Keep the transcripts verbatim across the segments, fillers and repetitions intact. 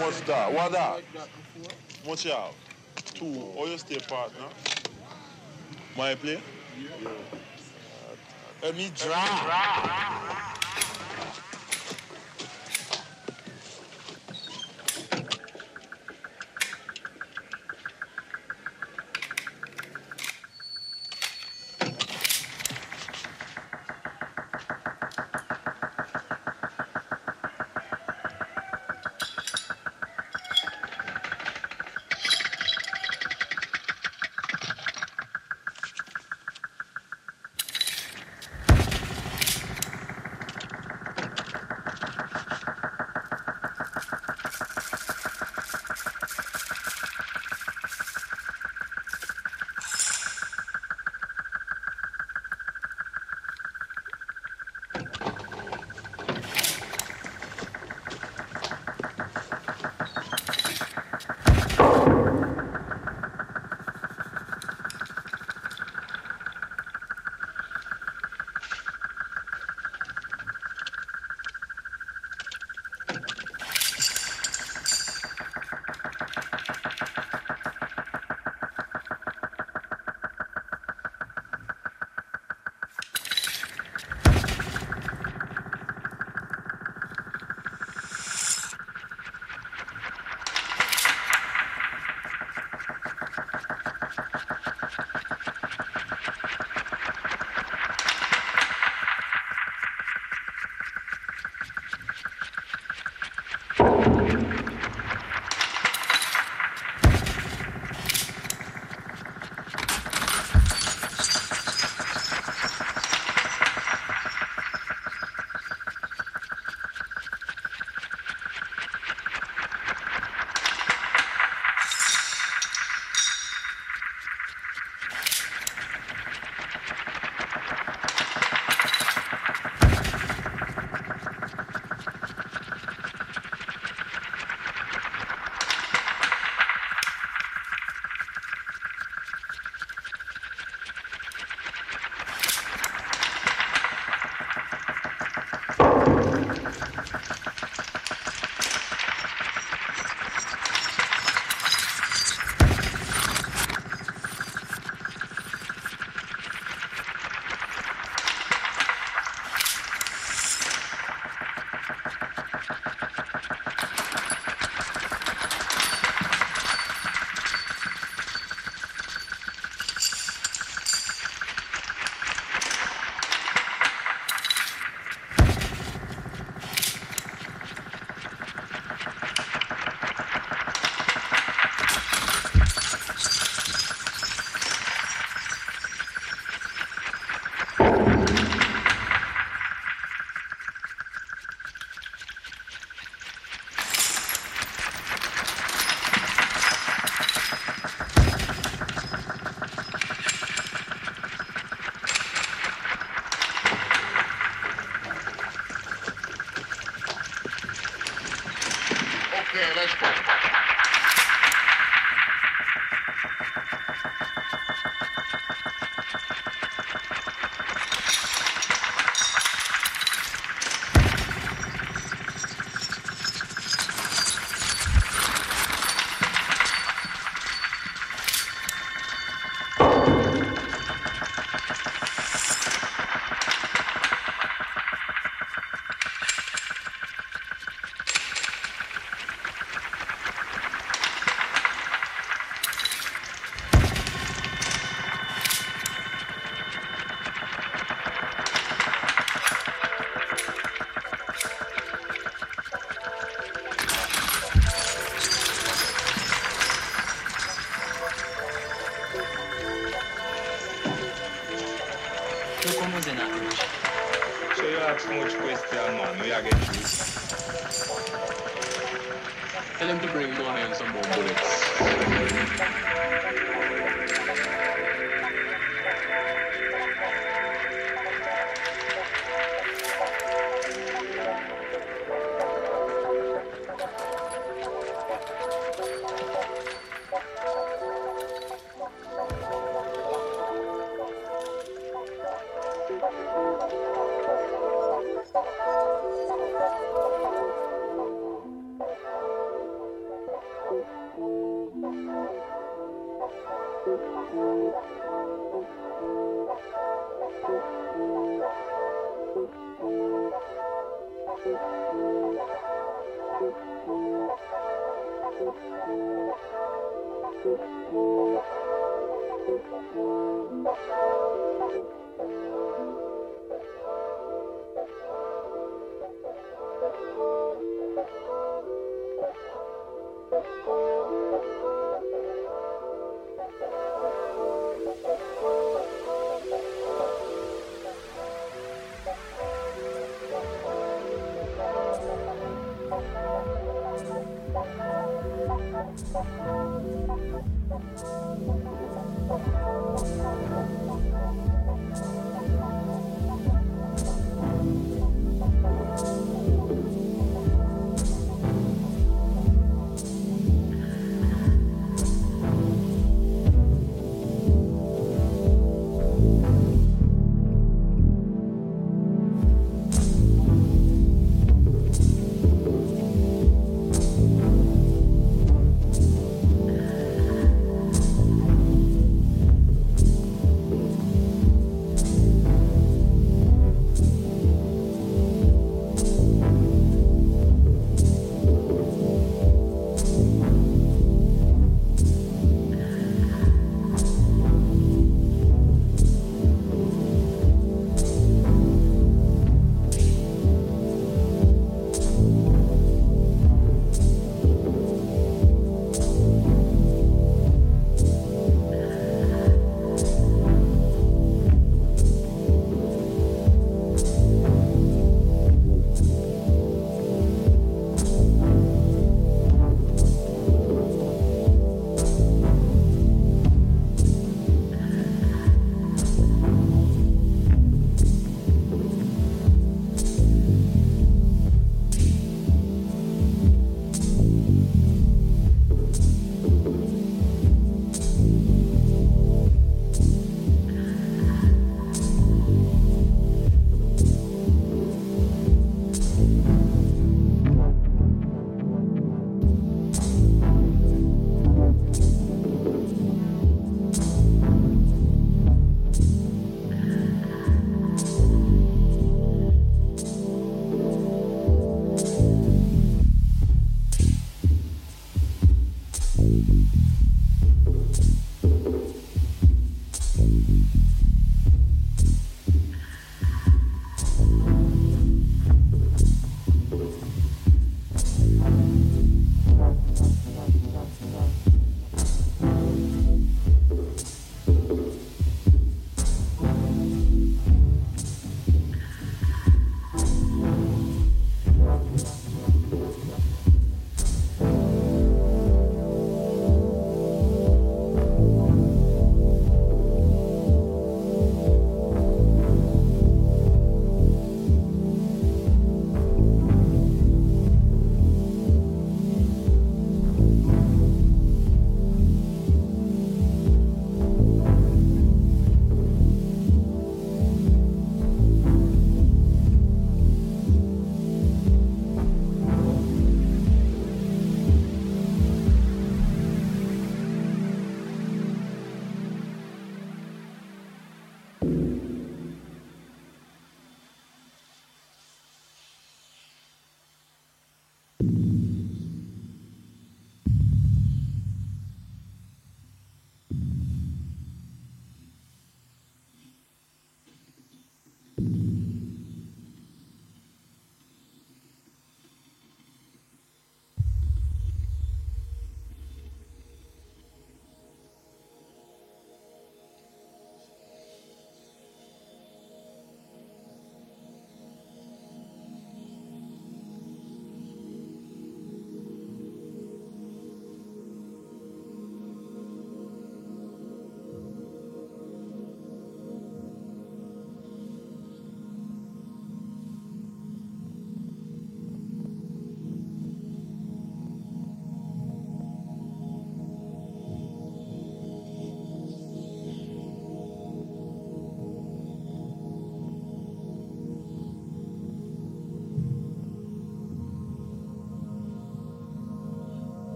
What's that? What that? Watch out. Two. Oh, you stay partner. My play? Yeah. Let me draw. Thank you.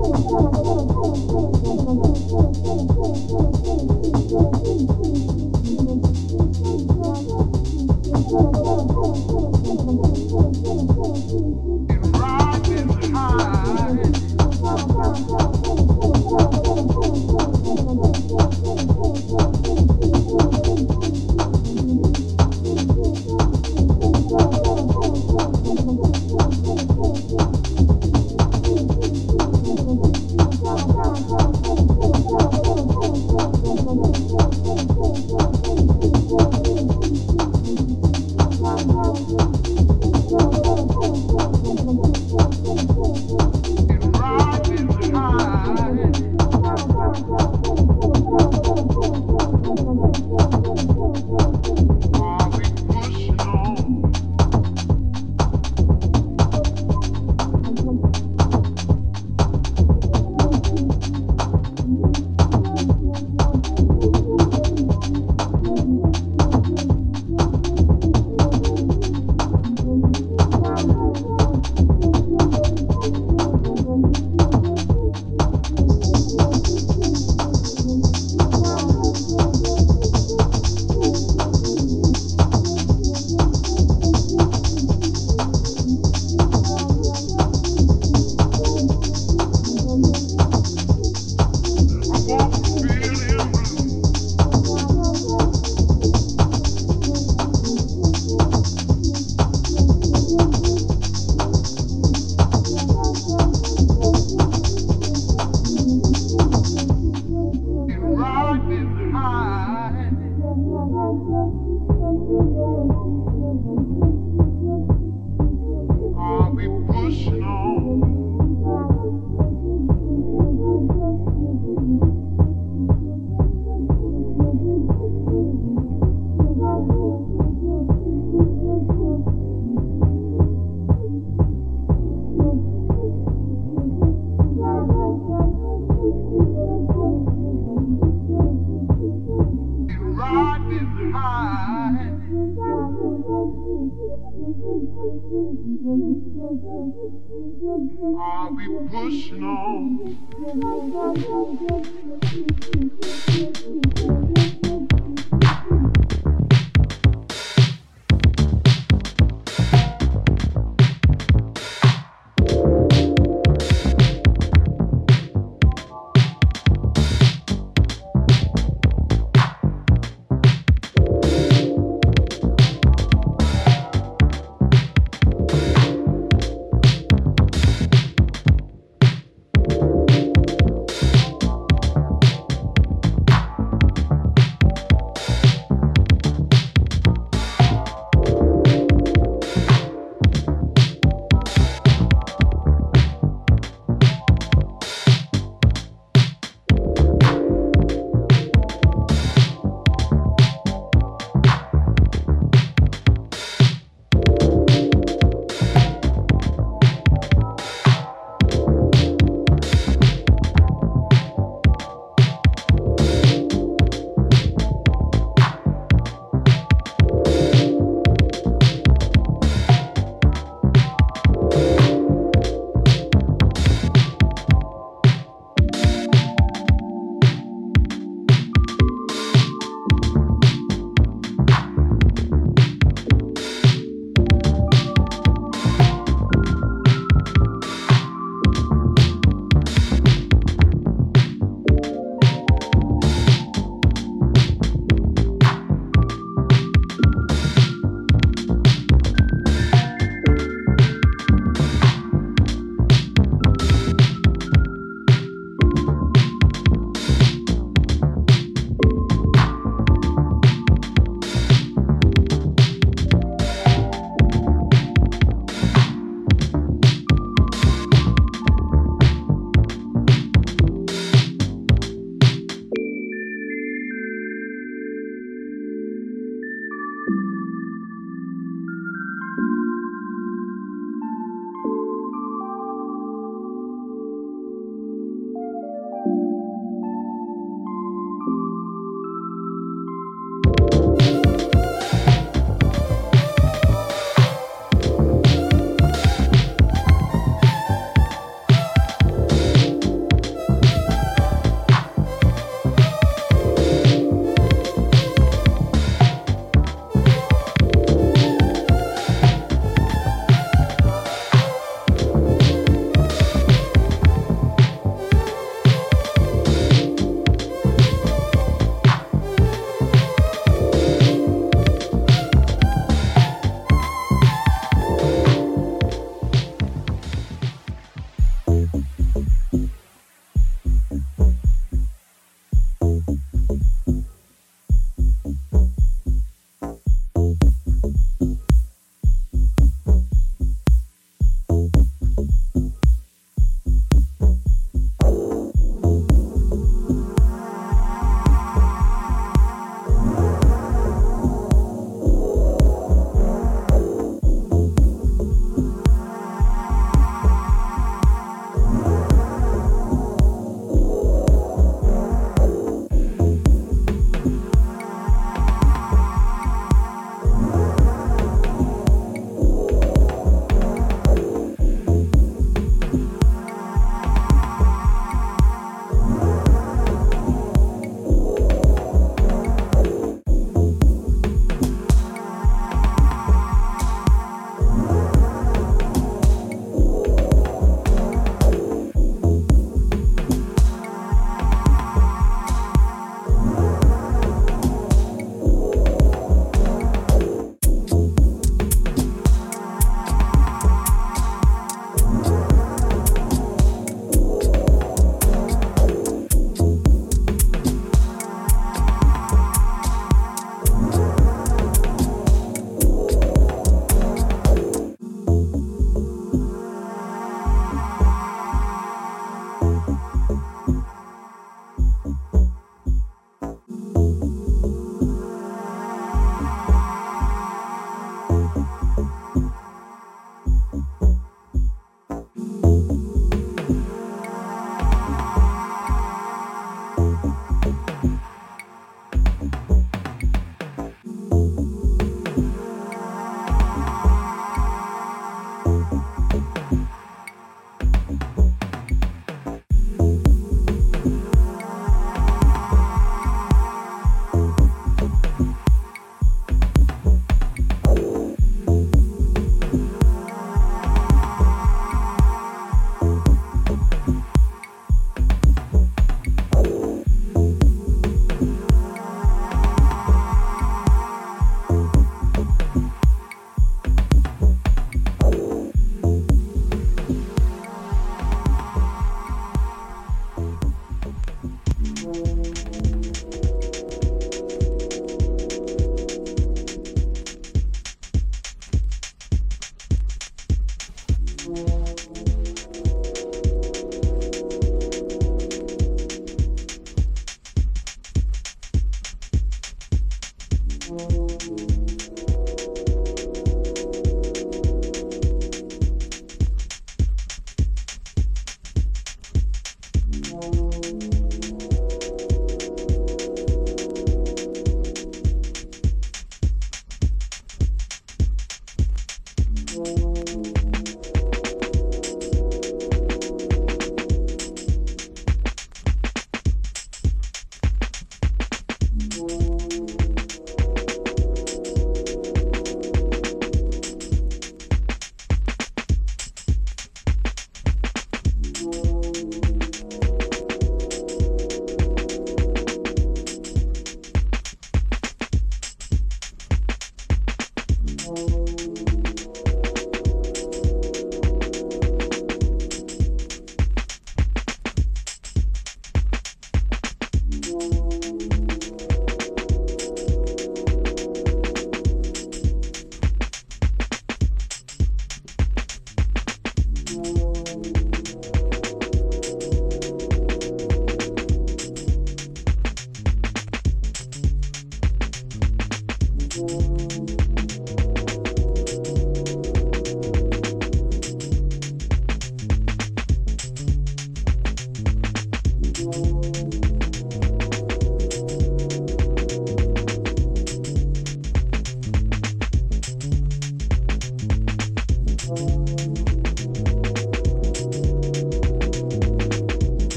Oh, I'll be pushing on.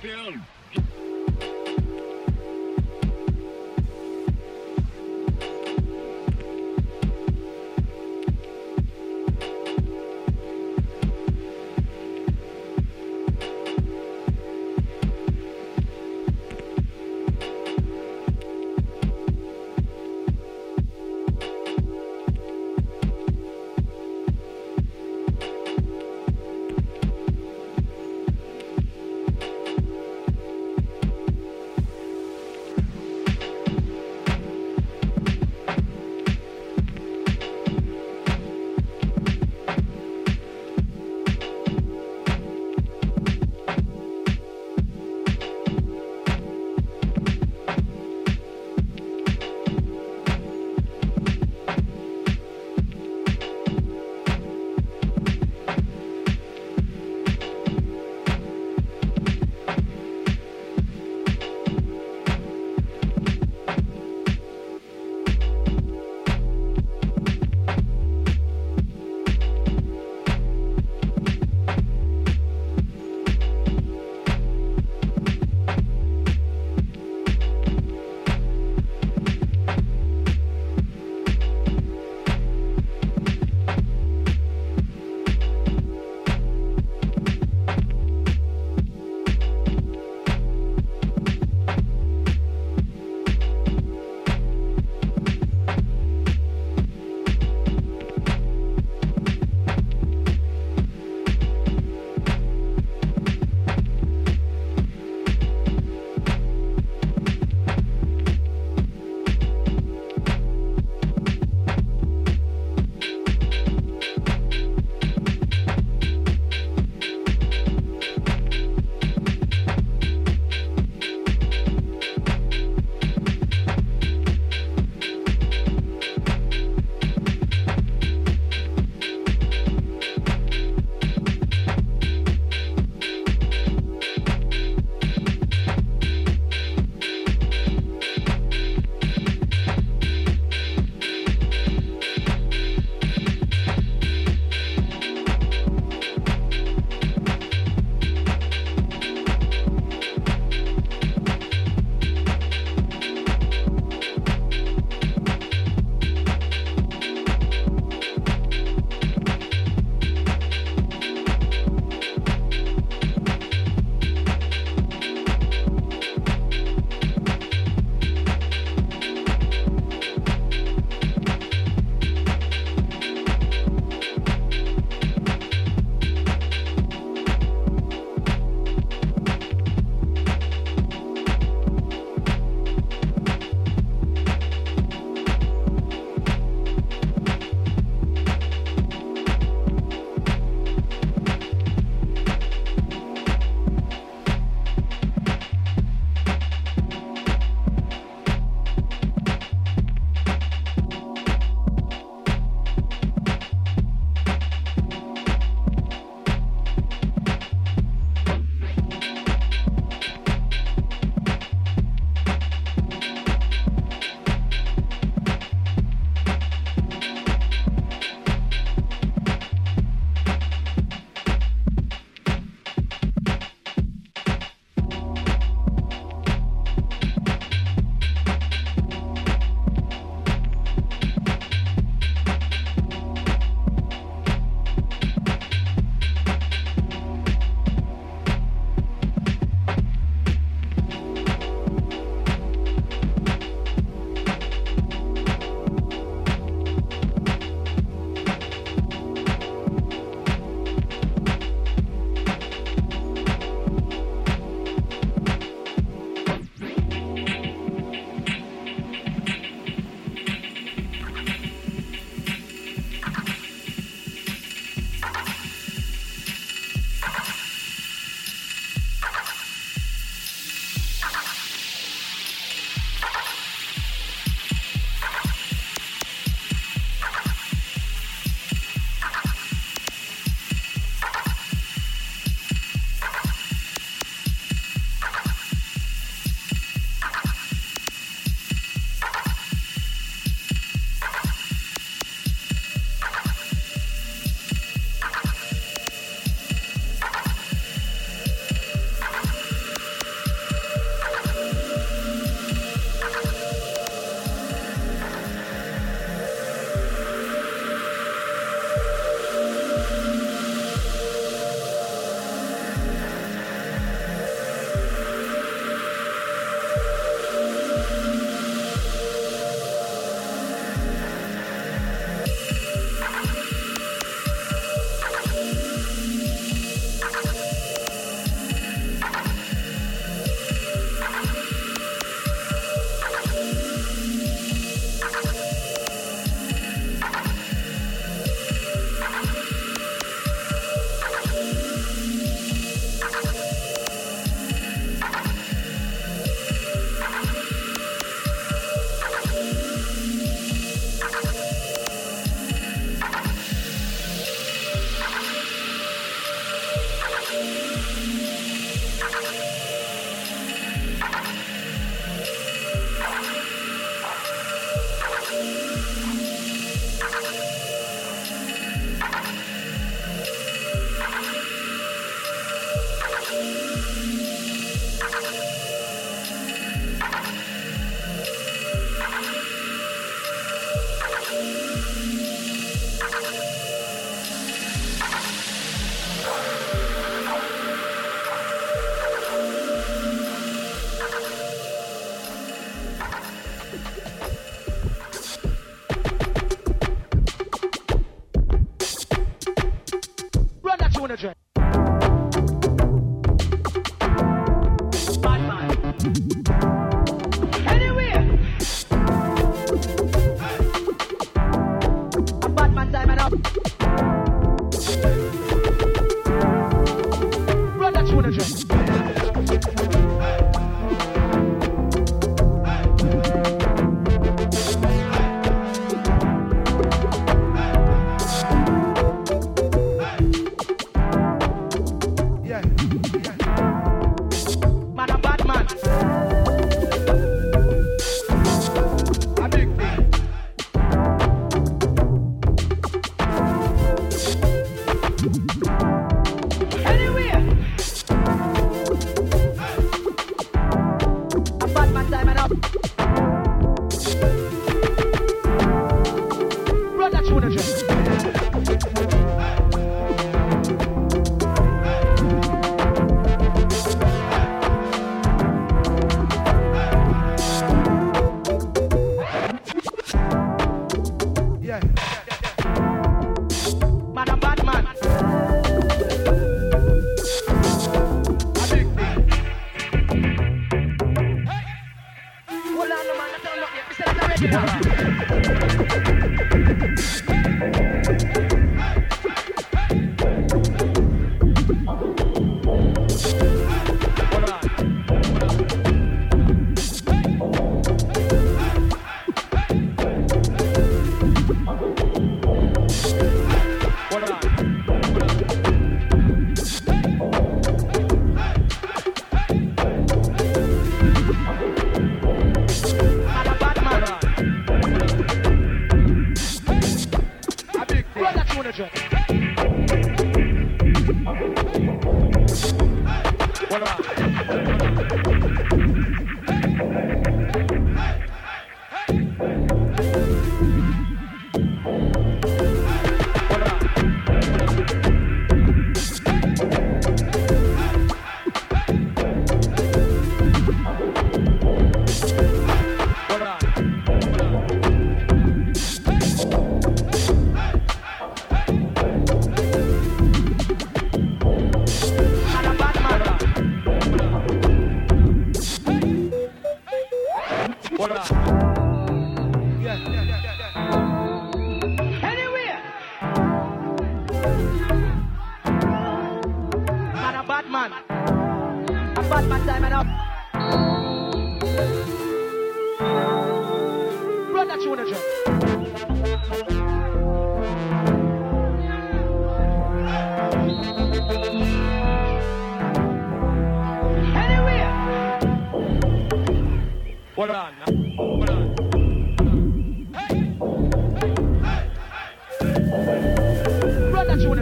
field.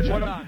Hold on.